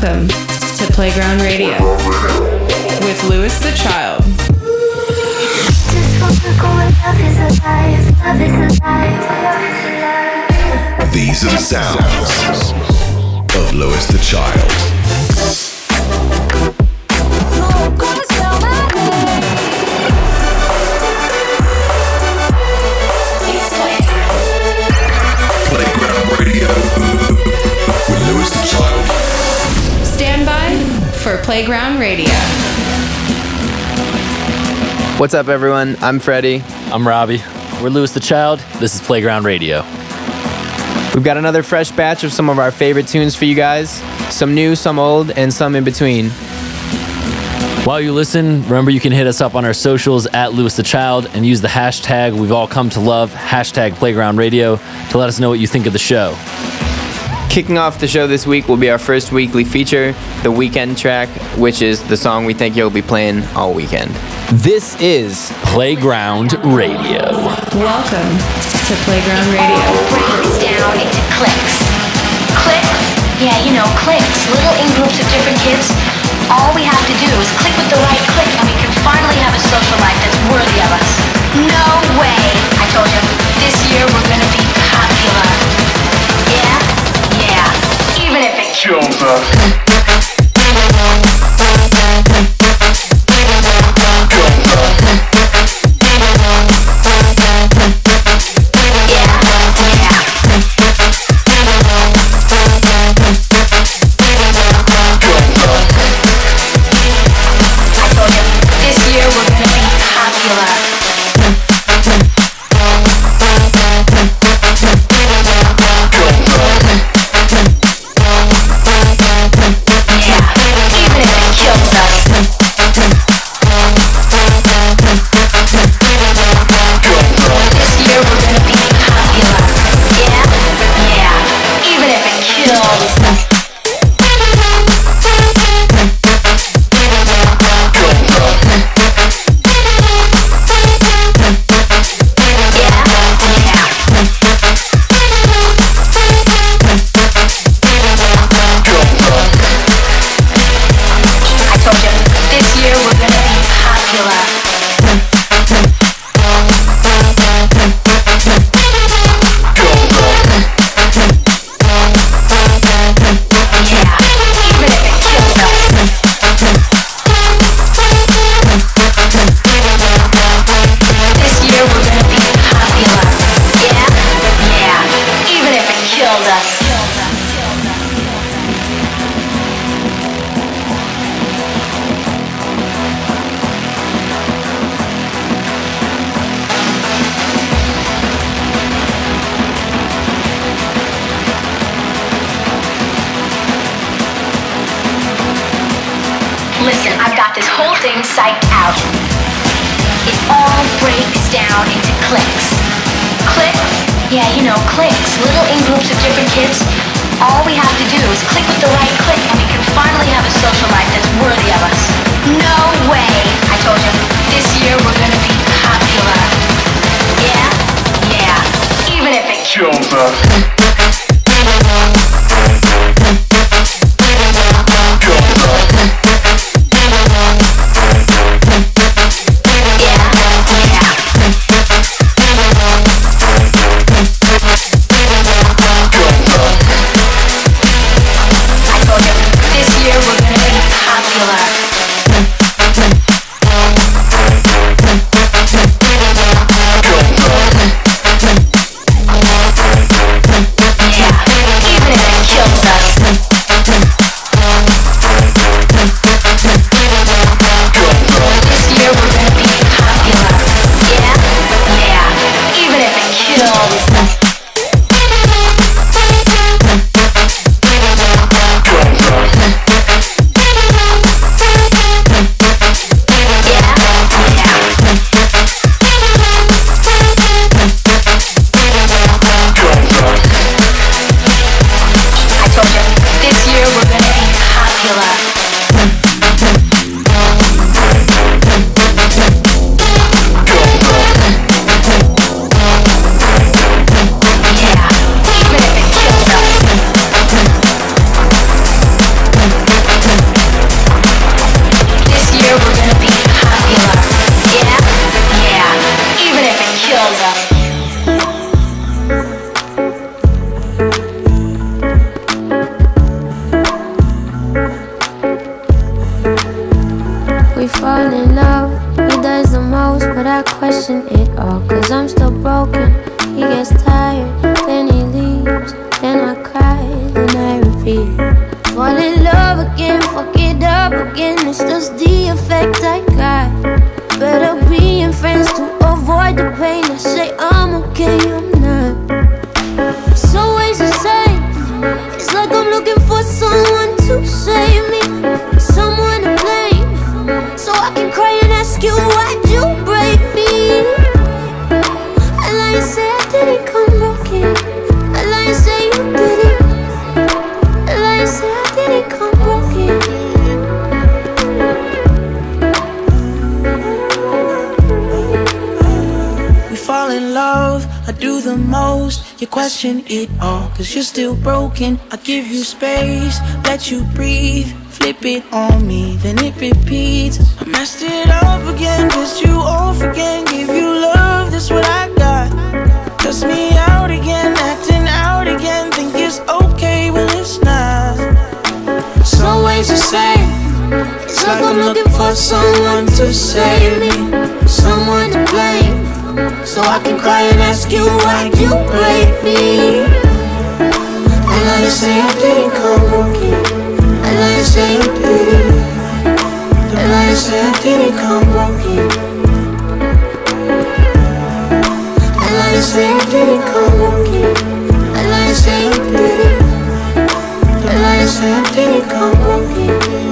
Welcome to Playground Radio with Louis the Child. These are the sounds of Louis the Child. Playground Radio. What's up, everyone? I'm Freddie. I'm Robbie. We're Louis the Child. This is Playground Radio. We've got another fresh batch of some of our favorite tunes for you guys. Some new, some old, and some in between. While you listen, remember you can hit us up on our socials at Louis the Child and use the hashtag we've all come to love, hashtag Playground Radio, to let us know what you think of the show. Kicking off the show this week will be our first weekly feature, the weekend track, which is the song we think you'll be playing all weekend. This is Playground Radio. Welcome to Playground Radio. Breaks down into clicks. Clicks? Yeah, you know, clicks. Little in groups of different kids. All we have to do is click with the right click, and we can finally have a social life that's worthy of us. No way! I told you, this year we're gonna be popular. Yeah? Even if it kills us. really fall in love. He does the most, but I question it all, cause I'm still broken. He gets tired, then he leaves, then I cry, then I repeat. Fall in love again, fuck it up again, it's just the effect I got. Better being friends to avoid the pain. I say I'm okay, I'm not. It's always the same. It's like I'm looking for someone to save me, someone to blame, so I can cry and ask you why'd you break me. I lie and say I didn't come broken. I lie and say you didn't. I lie and say I didn't come broken. We fall in love, I do the most. You question it all, cause you're still broken. I give you space, let you breathe, flip it on me, then it repeats. I messed it up again, pissed you off again. Give you love, that's what I got. Cuss me out again, acting out again. Think it's okay, well it's not. It's always the same. It's like I'm looking for someone to save me, someone to blame, so I can cry and ask you why'd you break me. I lie and say I didn't come broken. I lie and say you did. I lie and say I didn't come broken. I lie and say you didn't come broken. I lie and say you did. I lie and say I didn't come broken.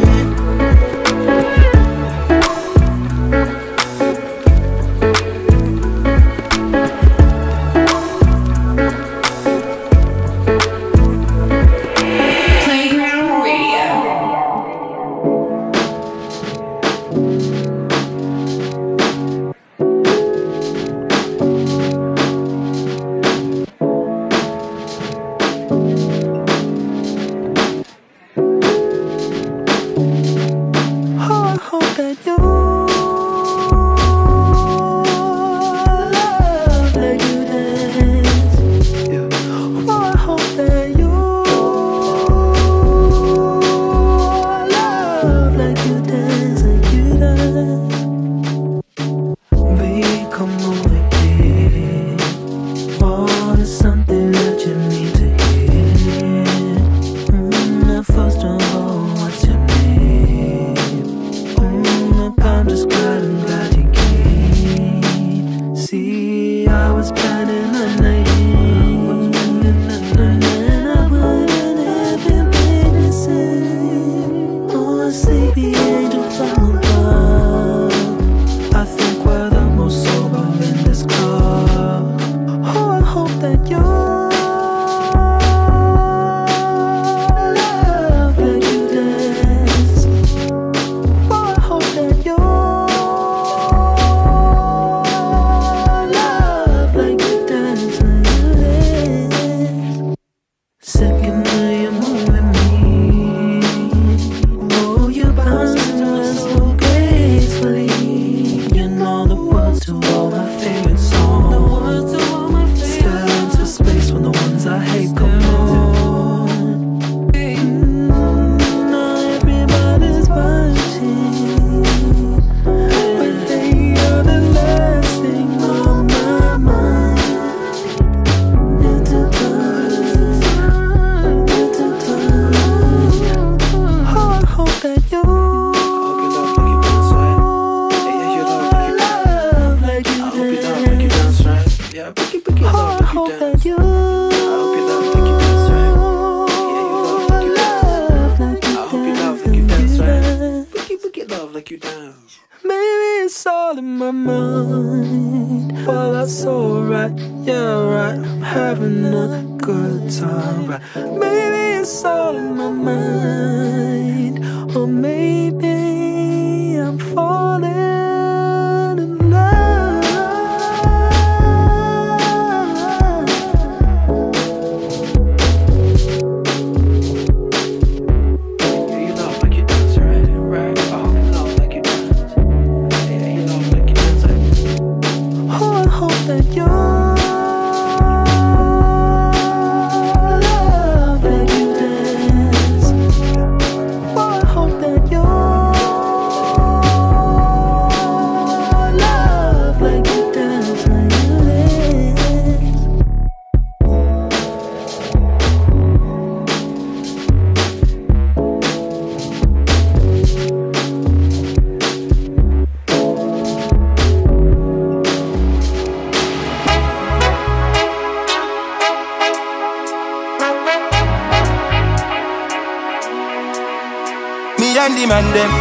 the man them.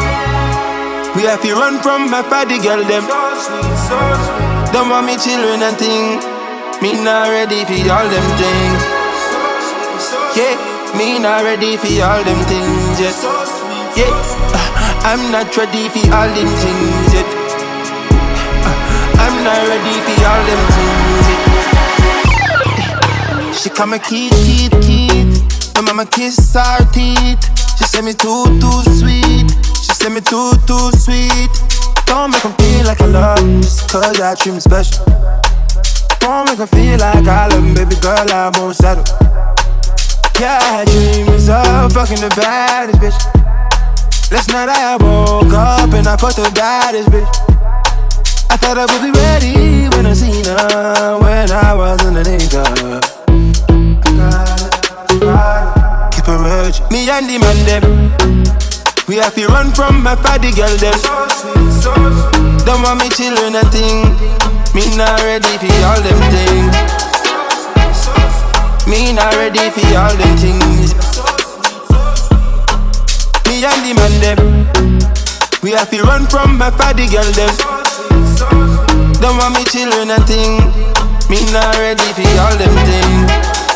We have to run from my party girl them. So sweet, don't want me children and thing. Me not ready for all them things. So sweet, so yeah, me not ready for all them things yet. So sweet, yeah, so I'm not ready for all them things yet. I'm not ready for all them things yet. She call me kid, kid, kid. My mama kiss her teeth. She say me too, too sweet. She say me too, too sweet. Don't make 'em feel like I love 'cause I treat 'em special. Don't make 'em feel like I love 'em, baby girl, I won't settle. Yeah, I dream of fucking the baddest bitch. Last night I woke up and I fucked the baddest bitch. I thought I would be ready when I seen her, when I wasn't a nigga. I got it. Keep her urging me and the man them. We have to run from my party girl them. So sweet, so sweet. Don't want me children a thing. Me not ready for all them things. So sweet, so sweet. Me not ready for all them things. So sweet, so sweet. Me and the man them. We have to run from my party girl them. So sweet, so sweet. Don't want me children a thing. Me not ready for all them things.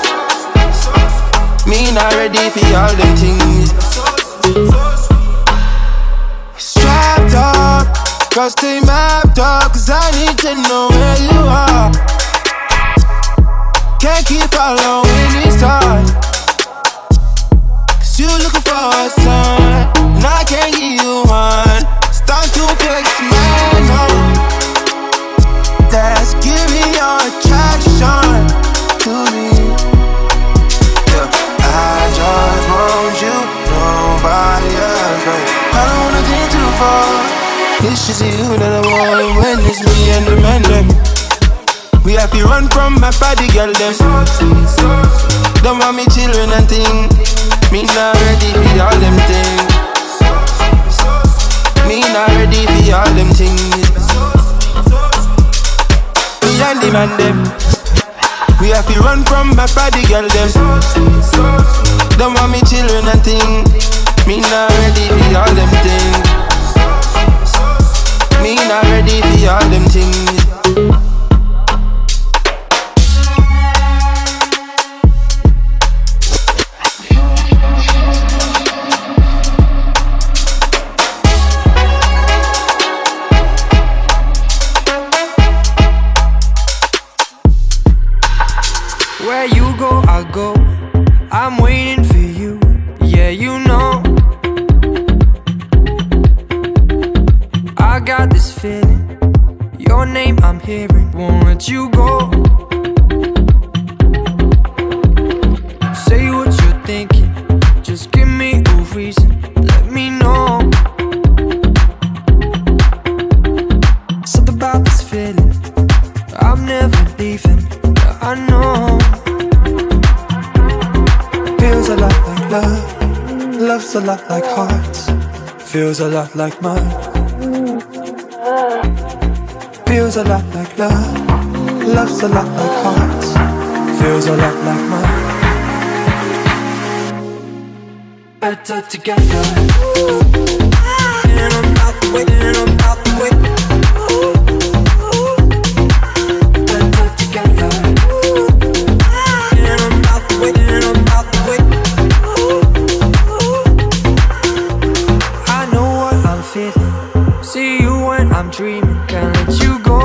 So sweet, so sweet. Me not ready for all them things. So sweet, so sweet. Strapped up, girl stay mapped up, 'cause I need to know where you are. Can't keep following these thoughts, 'cause you looking for a sign, and I can't give you one. It's time to fix my heart. That's giving your attraction to me. Yeah, I just want you, nobody else, right? I don't wanna get too far. It's just you that I want when it's me and the man them. We have to run from my party girl them. Don't want me children and thing. Me not ready for all them things. Me not ready for all them things. Me and the man them. We have to run from my party girl them. Don't want me children and thing. Me not ready for all them things. Me not ready for all them things. Where you go, I go. I'm waiting for you. Yeah, you know. I got this feeling, your name I'm hearing, won't let you go. Say what you're thinking, just give me a reason, let me know. Something about this feeling, I'm never leaving, I know. Feels a lot like love, love's a lot like hearts. Feels a lot like mine. Feels a lot like love, love's a lot like hearts. Feels a lot like mine. Better together. And I'm not the way, and I'm not the way. Better together. And I'm not the way, and I'm not the way. I know what I'm feeling. See you when I'm dreaming. Can't let you go.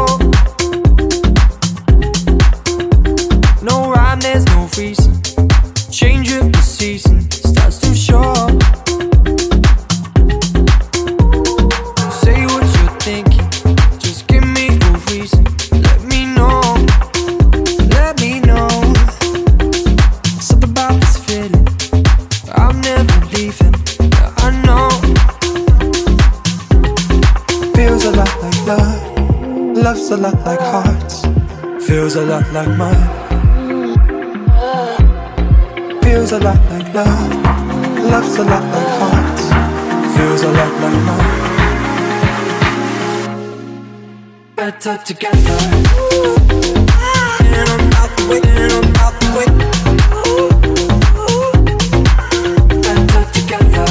No rhyme, there's no reason. Change of the season starts to show. Say what you're thinking, just give me a reason. Let me know, let me know. Something about this feeling, I'm never leaving, I know. Feels a lot like love, love's a lot like hearts. Feels a lot like mine. Feels a lot like love, love's a lot like hearts. Feels a lot like mine. Better together. And I'm not the way, and I'm not the way. Better together.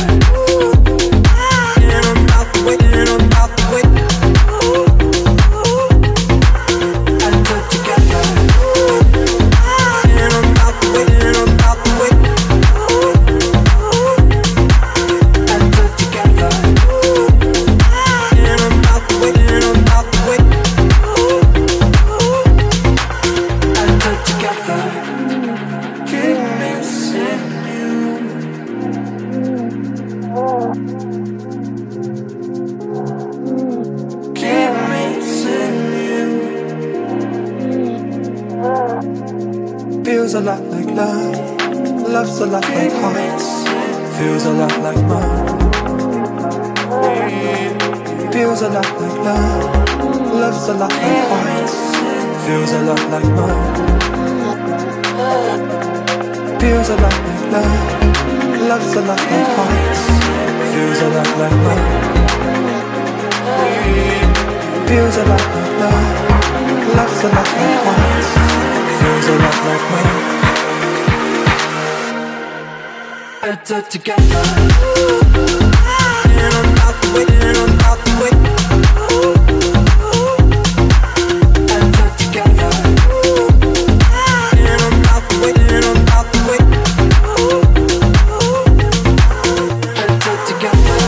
Feels a lot like love. Love's a lot like hearts. Feels a lot like mine. Feels a lot like love. Love's a lot like hearts. Feels a lot like mine. Feels a lot like love. Love's a lot like hearts. Feels a lot like mine. Feels a lot like love. Love's a lot like hearts. Feels a lot like mine. Better together. And I'm out the way. And I'm out the way. Better together. And I'm out the way. And I'm out the way. Better together.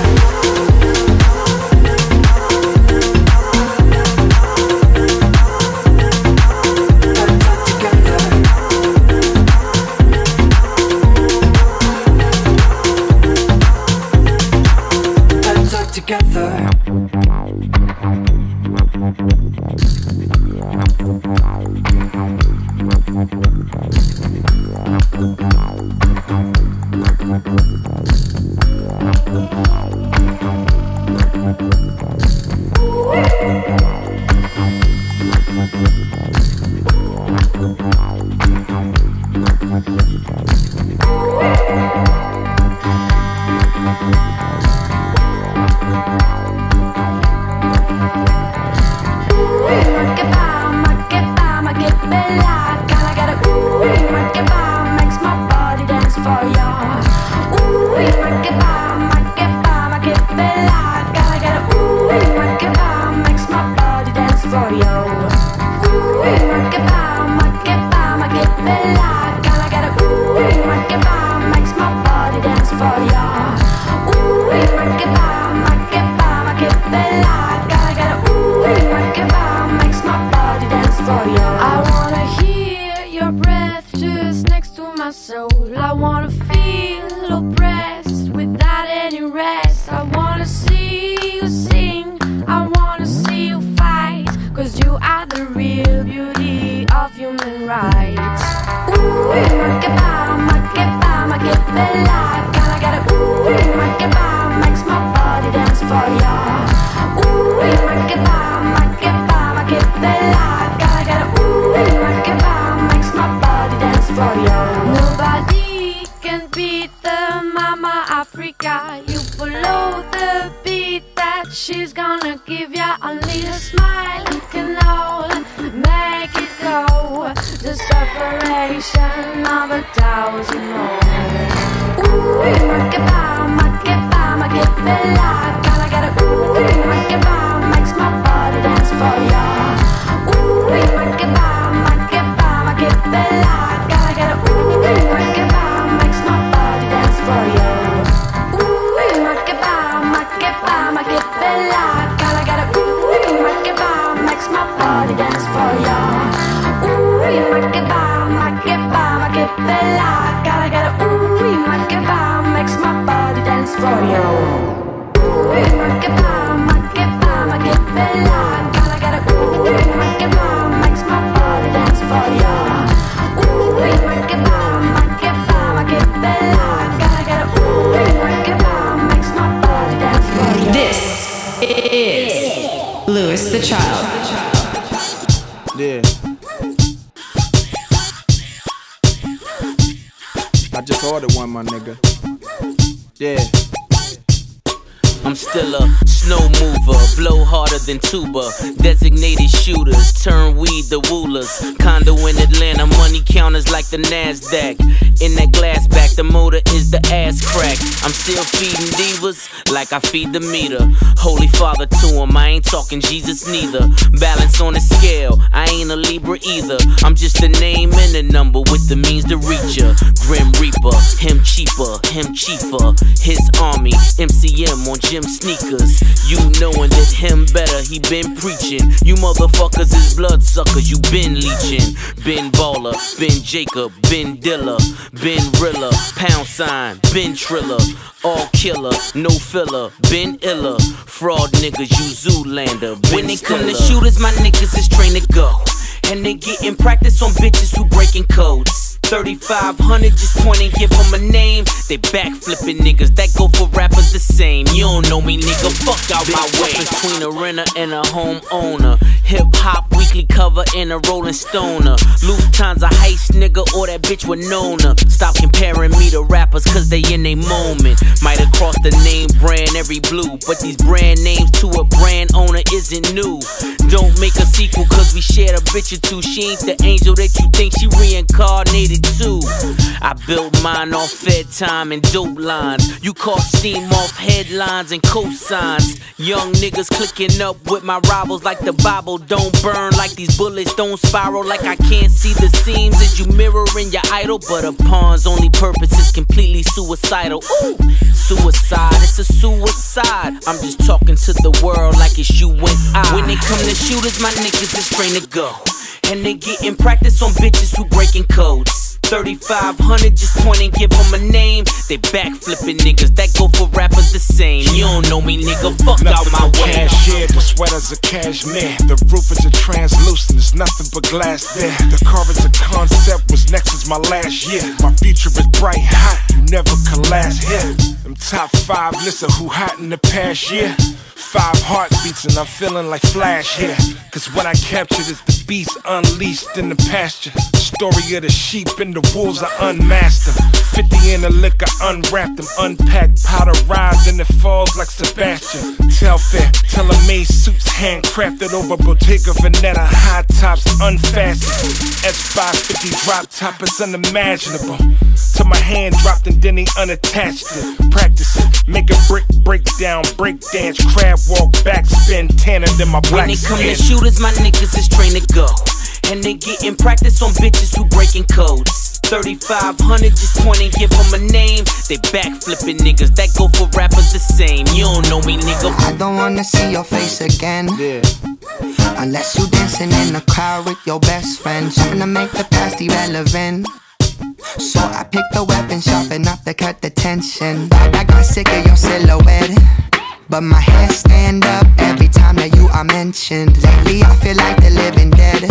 I feed the meter, holy father to him, I ain't talking Jesus neither. Balance on a scale, I ain't a Libra either. I'm just a name and a number with the means to reach ya. Grim Reaper, him cheaper, him cheaper. His army, MCM on gym sneakers. You knowin' that him better, he been preachin'. You motherfuckers is bloodsuckers, you been leechin'. Been baller, been Jacob, been Dilla, been Rilla, pound sign, been Triller. All killer, no filler, been iller. Fraud niggas, you Zoolander, been when they come to shooters, my niggas is trained to go. And they gettin' practice on bitches who breaking codes. 3,500, just point and give them a name. They backflipping niggas, that go for rappers the same. You don't know me, nigga, fuck out my way. Between a renter and a homeowner, hip-hop weekly cover and a Rolling Stoner, Lufthansa heist nigga or that bitch Winona. Stop comparing me to rappers cause they in they moment. Might have crossed the name brand every blue, but these brand names to a brand owner isn't new. Don't make a sequel cause we shared a bitch or two. She ain't the angel that you think, she reincarnated too. I built mine off fed time and dope lines. You caught steam off headlines and cosigns. Young niggas clicking up with my rivals like the Bible don't burn, like these bullets don't spiral, like I can't see the seams as you mirroring your idol. But a pawn's only purpose is completely suicidal. Ooh, suicide, it's a suicide. I'm just talking to the world like it's you and I. When it come to shooters, my niggas is trained to go, and they getting practice on bitches who breaking codes. 3,500, just point and give them a name. They backflipping niggas, that go for rappers the same. You don't know me, nigga, fuck out my way. Cashier, the sweaters are cashmere. The roof is a translucent, there's nothing but glass there. The car is a concept, was next is my last year. My future is bright, hot, you never can last here. Them top five, listen, who hot in the past year? 5 heartbeats and I'm feeling like Flash here. Cause what I captured is the beast unleashed in the pasture. The story of the sheep and the wolves are unmastered. 50 in the liquor, unwrapped them, unpacked, powderized, and it falls like Sebastian Telfair. Tailor-made suits, handcrafted over Bottega Veneta, high tops, unfastened. S550 drop top is unimaginable. Till my hand dropped and then he unattached it. Practice it, make a brick breakdown, breakdance, craft. Walk, backspin, tanner than my black. When it come to shooters, my niggas is trained to go, and they getting practice on bitches who breaking codes. 3,500, just point and give them a name. They backflipping niggas, that go for rappers the same. You don't know me, nigga. I don't wanna see your face again, yeah. Unless you dancing in the crowd with your best friend, trying to make the past irrelevant. So I picked the weapon, sharp enough to cut the tension. I got sick of your silhouette, but my hands stand up every time that you are mentioned. Lately I feel like the living dead,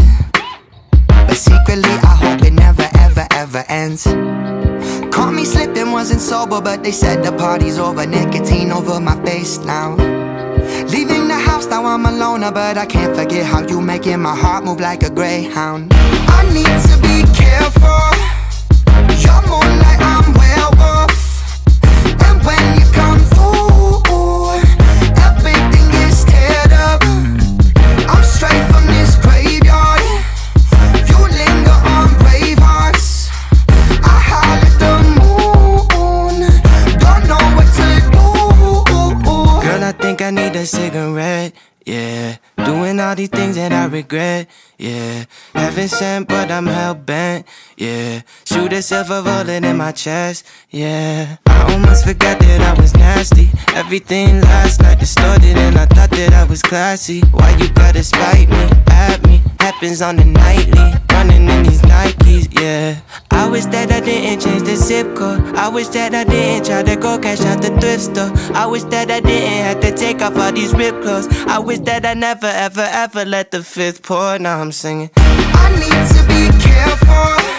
but secretly I hope it never ever ever ends. Caught me slipping, wasn't sober, but they said the party's over. Nicotine over my face now. Leaving the house, now I'm a loner, but I can't forget how you making my heart move like a greyhound. I need to be careful. You're more like I'm werewolf, and when you come through, straight from this graveyard, you linger on brave hearts. I howl at the moon, don't know what to do. Girl, I think I need a cigarette, yeah. Doing all these things that I regret, yeah. Heaven sent, but I'm hell-bent, yeah. Shoot a silver bullet in my chest, yeah. I almost forgot that I was nasty. Everything last night distorted, and I thought that I was classy. Why you gotta spite me, at me? Happens on the nightly, running in these Nikes, yeah. I wish that I didn't change the zip code. I wish that I didn't try to go cash out the thrift store. I wish that I didn't have to take off all these rip clothes. I wish that I never ever, ever let the fifth pour, now I'm singing. I need to be careful.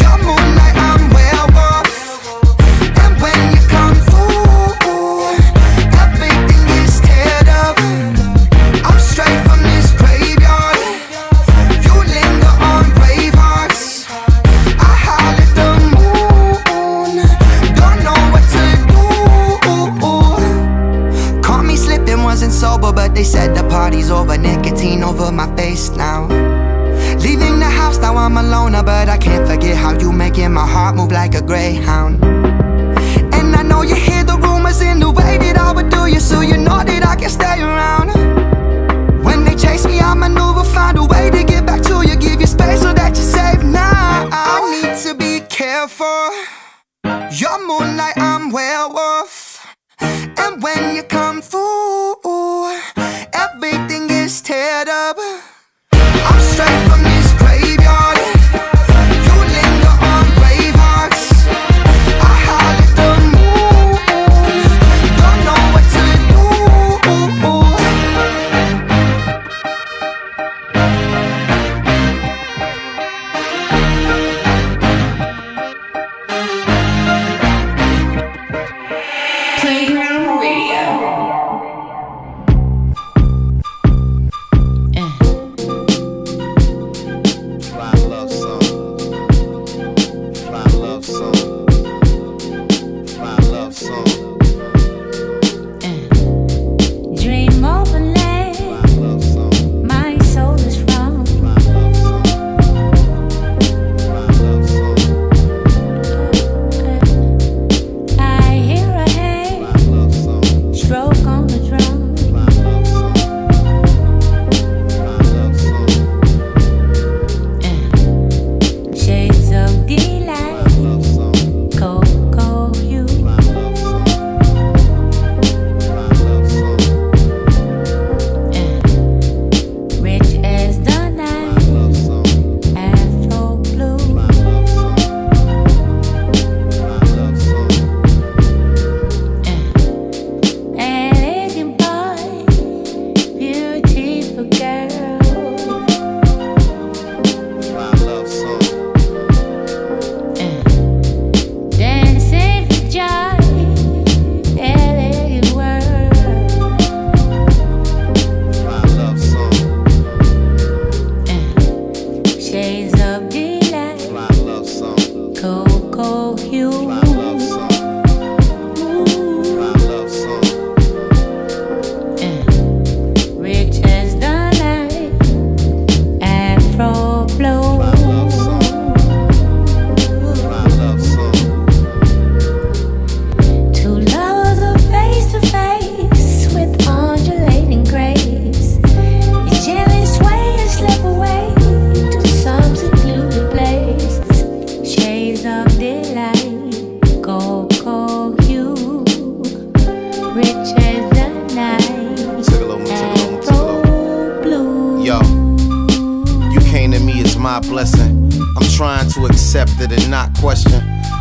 You're more like I'm werewolf, and when you come through, everything is teared up. I'm straight from this graveyard, you linger on brave hearts. I howl at the moon, don't know what to do. Caught me slipping, wasn't sober, but they said the party's over, nicotine over my face now. Leaving the house, now I'm a loner, but I can't forget how you making my heart move like a greyhound. And I know you hear the rumors in the way that I would do you, so you know that I can stay around. When they chase me, I maneuver, find a way to get back to you, give you space so that you're safe now. I need to be careful. You're moonlight, I'm werewolf, and when you come through, everything is teared up. I'm straight from this graveyard, you linger on brave hearts. I howl at the moon, don't know what to do. trying to accept it and not question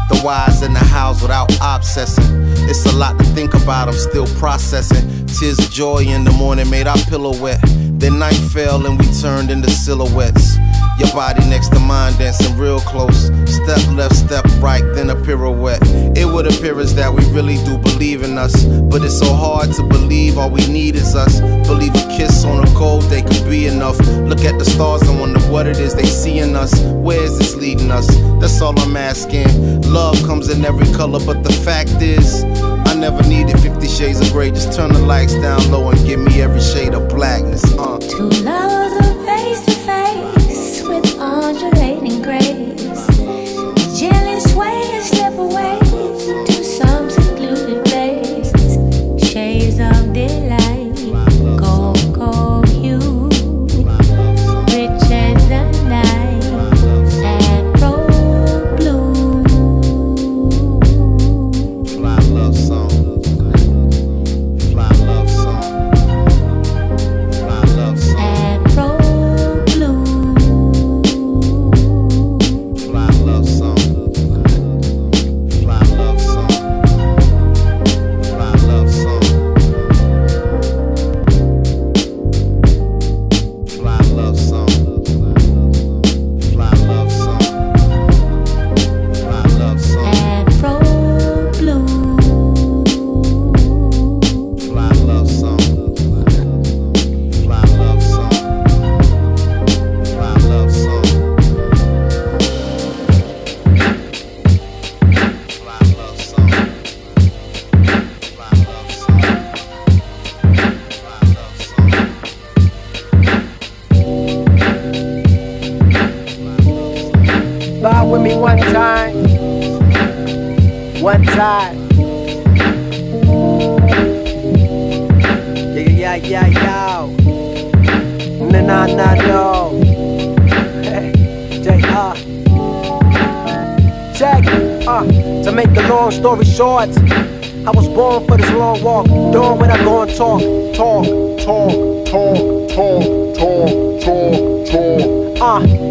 the whys and the hows without obsessing. It's a lot to think about, I'm still processing. Tears of joy in the morning made our pillow wet. Then night fell and we turned into silhouettes. Your body next to mine dancing real close. Step left, step right, then a pirouette. It would appear as that we really do believe in us, but it's so hard to believe all we need is us. Believe a kiss on a cold day could be enough. Look at the stars and wonder what it is they see in us. Where is this leading us? That's all I'm asking. Love comes in every color, but the fact is I never needed 50 shades of gray. Just turn the lights down low and give me every shade of blackness. Two lovers are face to face with undulating grace, gently sway and step away to some secluded place. Shades of daylight, gold, gold hue, rich as the night, April blue. Fly love song, fly love song, fly love song. I was born for this long walk. Doing when I go and talk.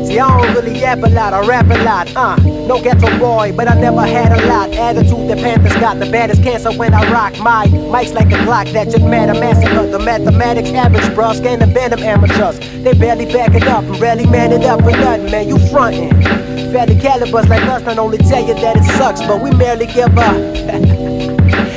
See, I don't really yap a lot, I rap a lot. No ghetto boy, but I never had a lot. Attitude the Panthers got, the baddest cancer when I rock. My mic's like a Glock, that just mad a massacre. The mathematics average, bruh, scan the venom amateurs. They barely back it up and rarely man it up for nothing, man, you frontin'. Fairly calibers like us not only tell you that it sucks, but we merely give up.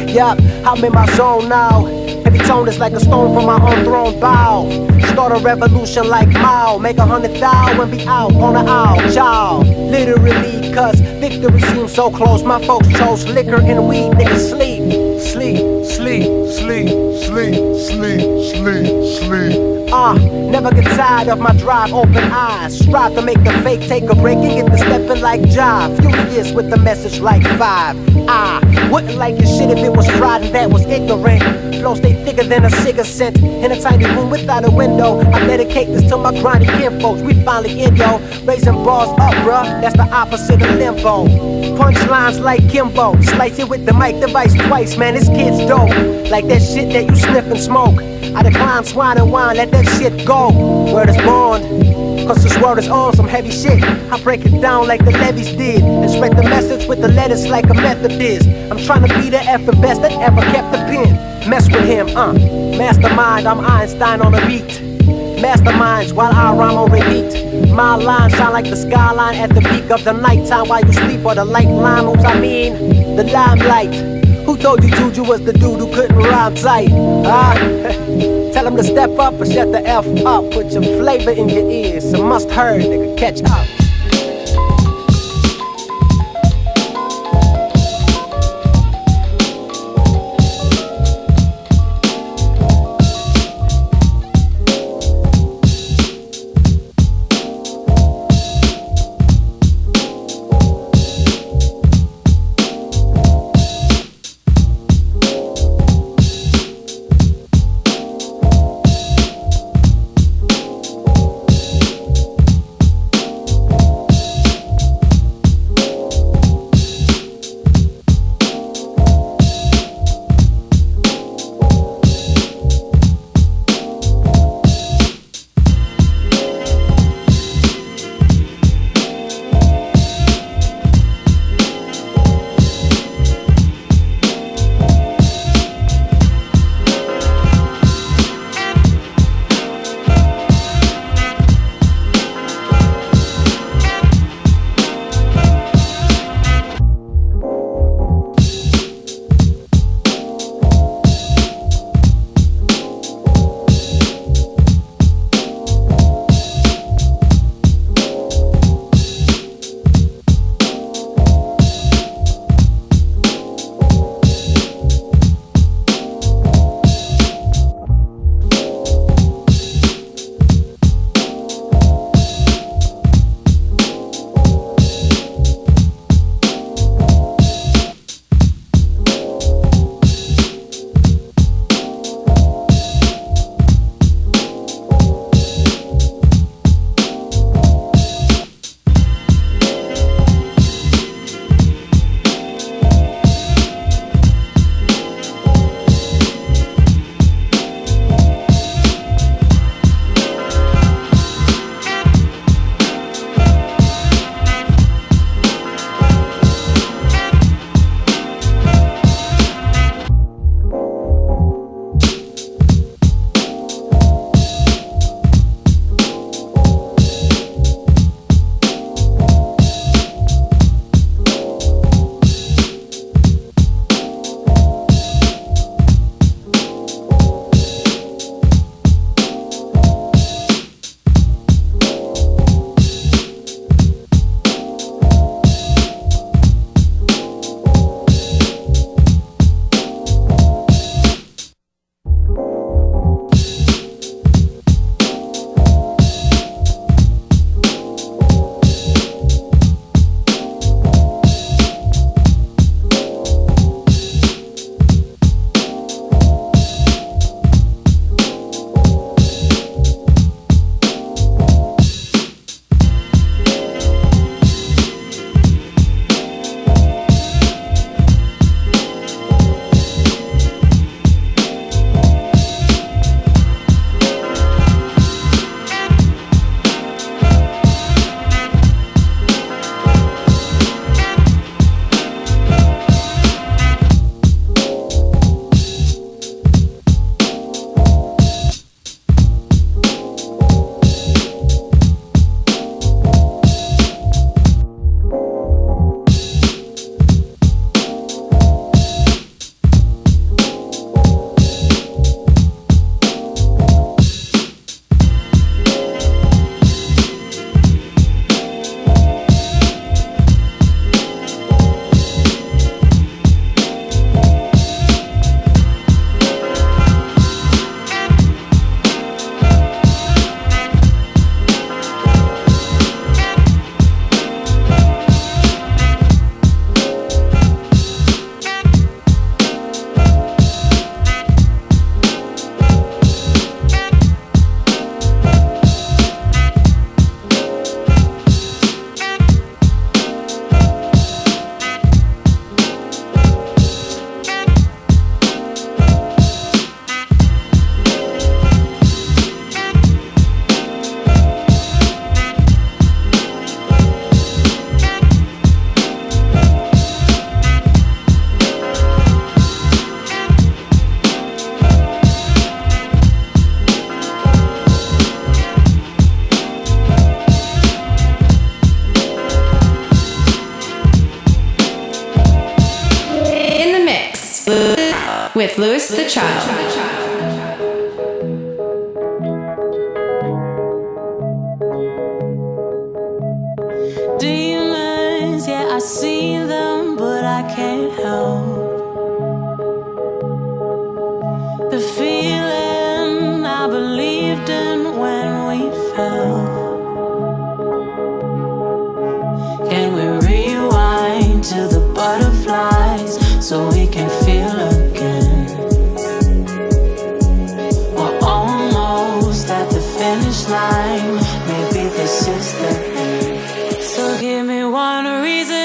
Yup, I'm in my zone now. Every tone is like a stone from my unthrone bow. Start a revolution like Mao. Make 100,000 and be out on the aisle, child. Literally, cause victory seems so close. My folks chose liquor and weed, niggas sleep. Sleep. Never get tired of my drive, open eyes. Strive to make the fake take a break and get the stepping like jive. Furious with the message like five. Wouldn't like your shit if it was fried and that was ignorant. Flow stay thicker than a cigarette scent. In a tiny room without a window. I dedicate this to my grinding kinfolks. We finally in, yo. Raising bars up, bruh. That's the opposite of limbo. Punchlines like Kimbo. Slice it with the mic device twice, man. This kid's dope. Like that shit that you sniff and smoke. I decline swine and wine, let that shit go. Word is born, cause this world is on some heavy shit. I break it down like the levies did and spread the message with the letters like a Methodist. I'm trying to be the effing best that ever kept the pen. Mess with him, mastermind, I'm Einstein on a beat. Masterminds while I rhyme on repeat. My lines shine like the skyline at the peak of the nighttime while you sleep. Or the light line moves, I mean the limelight. Who told you Juju was the dude who couldn't rhyme tight? Tell him to step up or shut the F up. Put your flavor in your ears. A must heard, nigga, catch up. with Louis the Child. I see them, but I can't help the feeling I believed in when we fell. Can we rewind to the butterflies so we can feel again? We're almost at the finish line. Maybe this is the end. So give me one reason.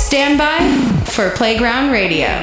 Stand by for Playground Radio.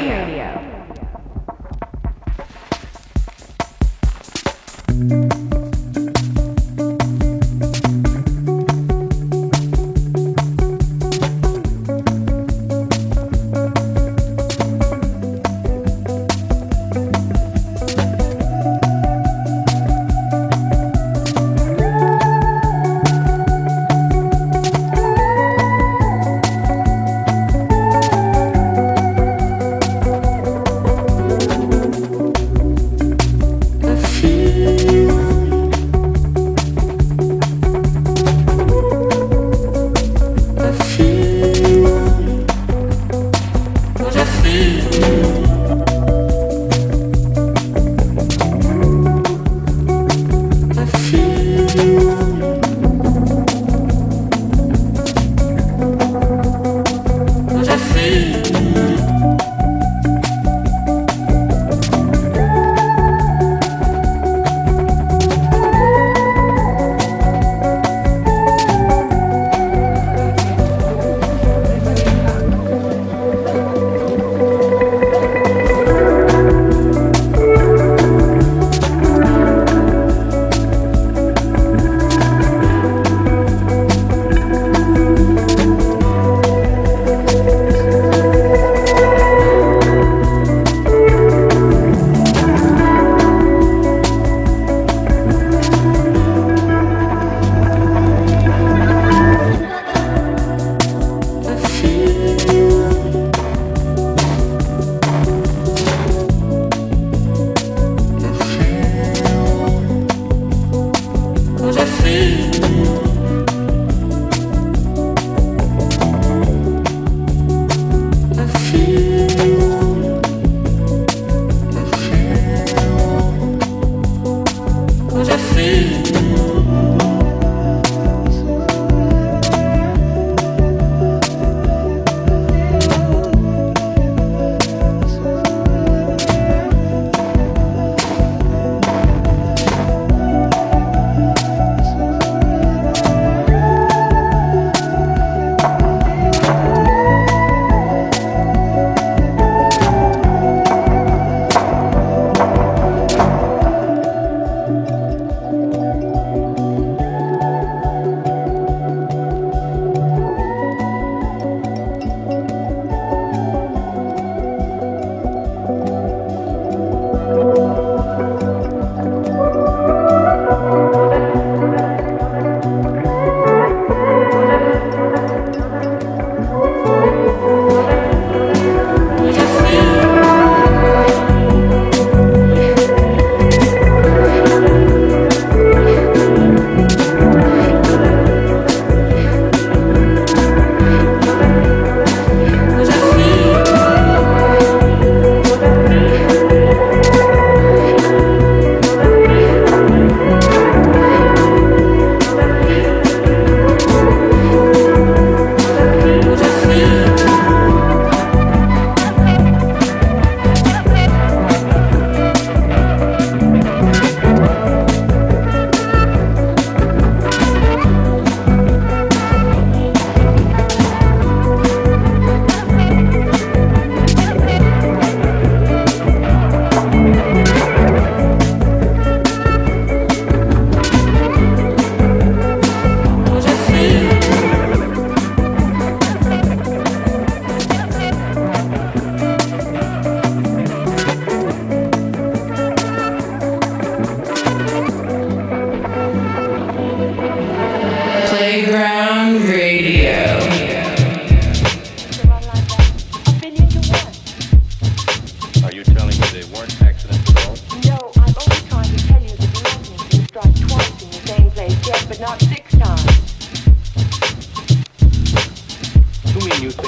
they sit. All of these things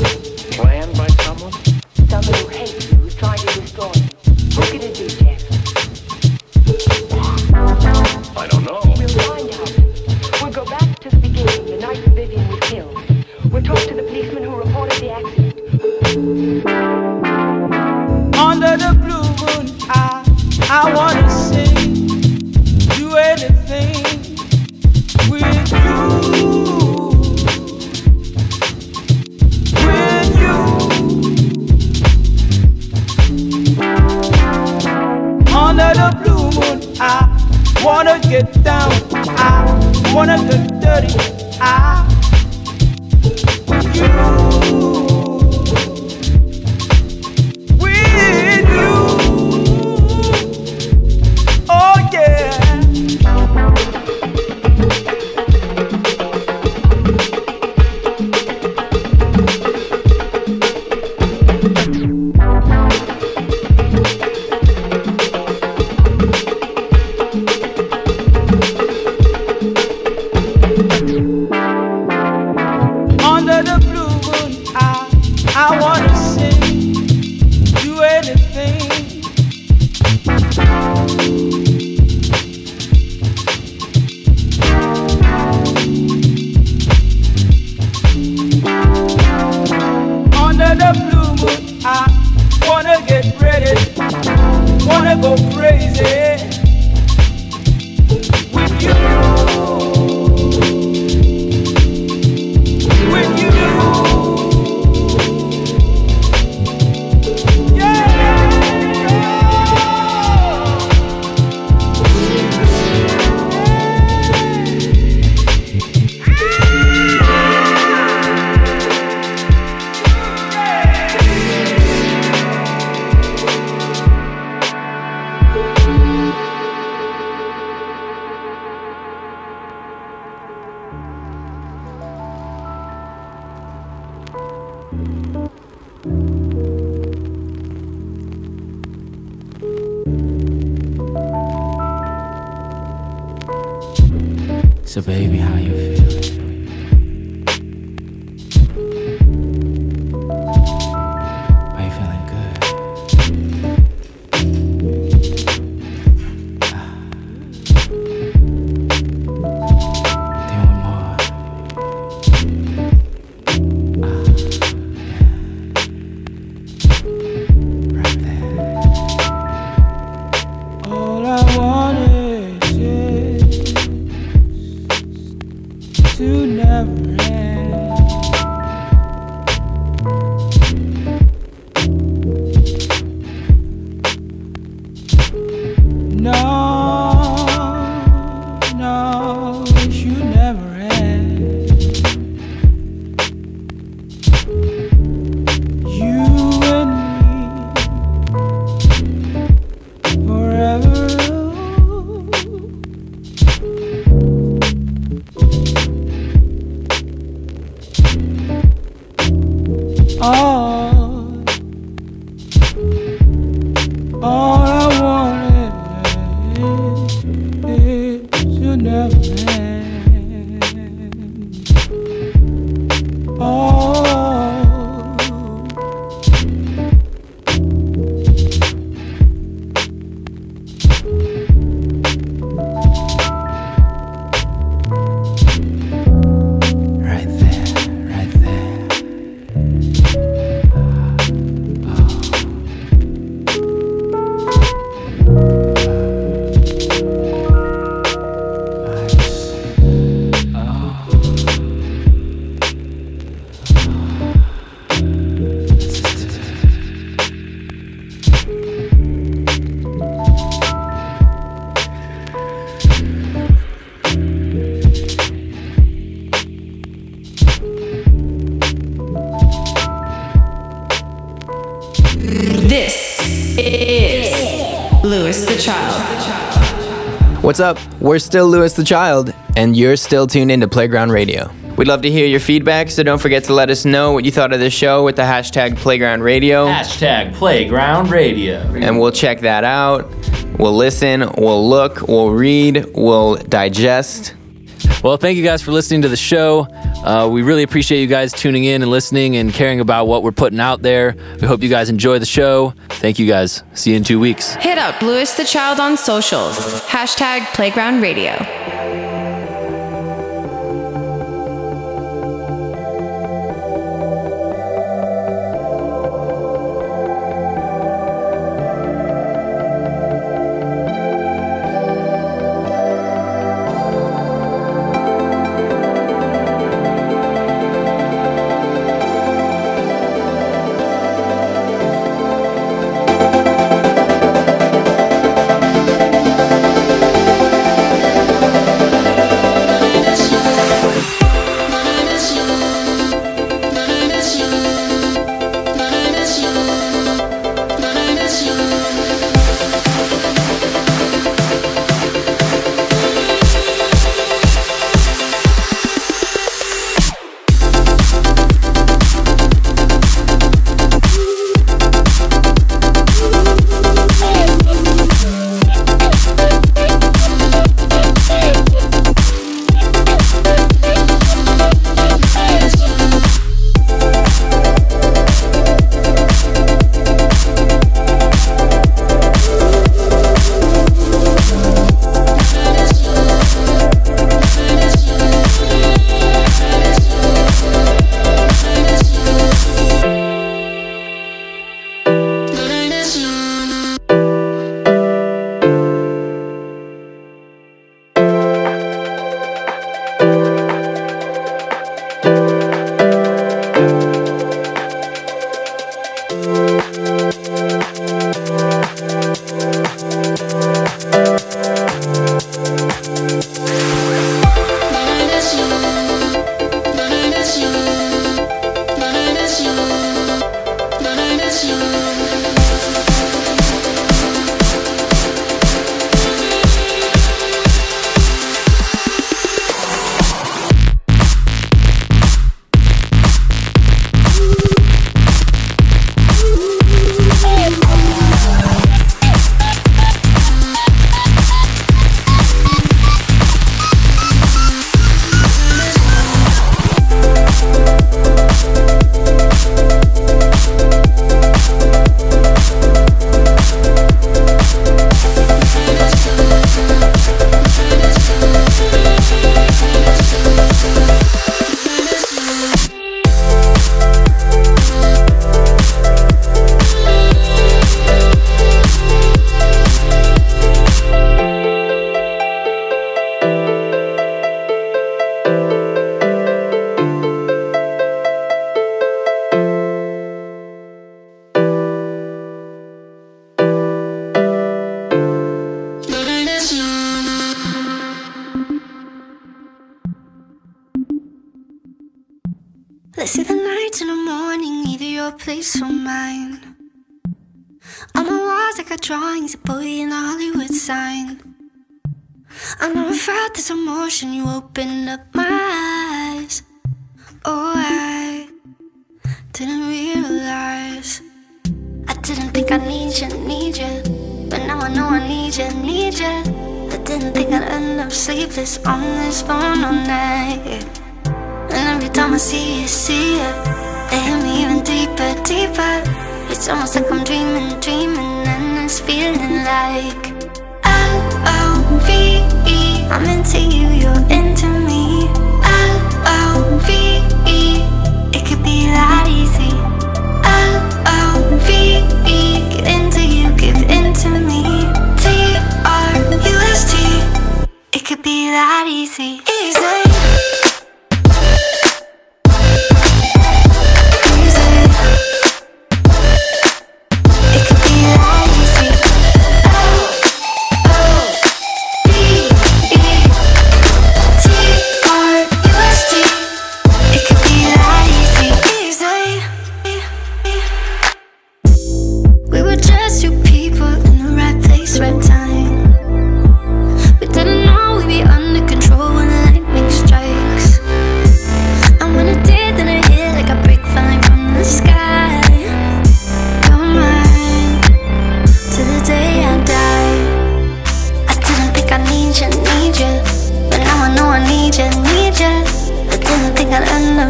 have been planned by someone. Somebody who hates you, who's trying to destroy you. Who can it be, Jeff? I don't know. We'll find out. We'll go back to the beginning, the night that Vivian was killed. We'll talk to the policeman who reported the accident. Under the blue moon, I want to sing, do anything. Under the blue moon, I wanna get down, I wanna get dirty, I with you, oh yeah. So baby, how you feeling? Are you feeling good? Do you want more? Yeah. Right there. All I wanted to never end. No, it should never end. You and me forever. All I wanted is to never end. Louis the Child. What's up? We're still Louis the Child, and you're still tuned into Playground Radio. We'd love to hear your feedback, so don't forget to let us know what you thought of this show with the hashtag Playground Radio. Hashtag Playground Radio. And we'll check that out. We'll listen, we'll look, we'll read, we'll digest. Well, thank you guys for listening to the show. We really appreciate you guys tuning in and listening and caring about what we're putting out there. We hope you guys enjoy the show. Thank you guys. See you in 2 weeks. Hit up Louis the Child on socials. # Playground Radio.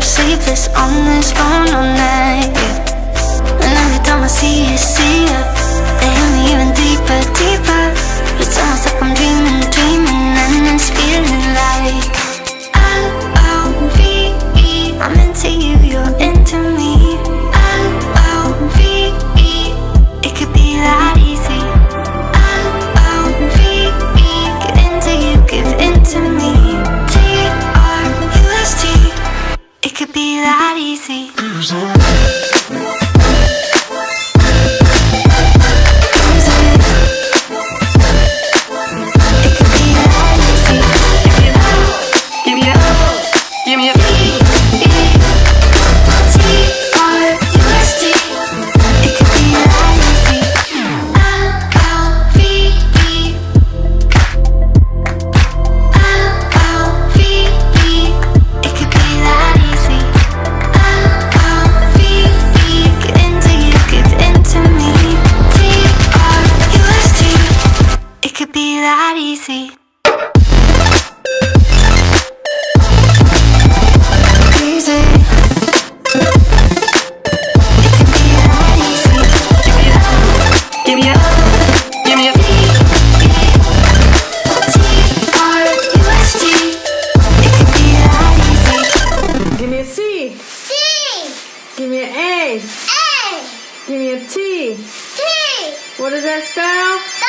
sleepless on this phone all night, yeah. And every time I see you, see you, they hit me even deeper, deeper. It's almost like I'm dreaming, dreaming, and it's feeling like L-O-V-E, I'm into you, you're into me. L-O-V-E, it could be that easy. L-O-V-E, get into you, give into me. T-R-U-S-T, it could be that easy. Give me an A. A. Give me a T. T. What does that spell?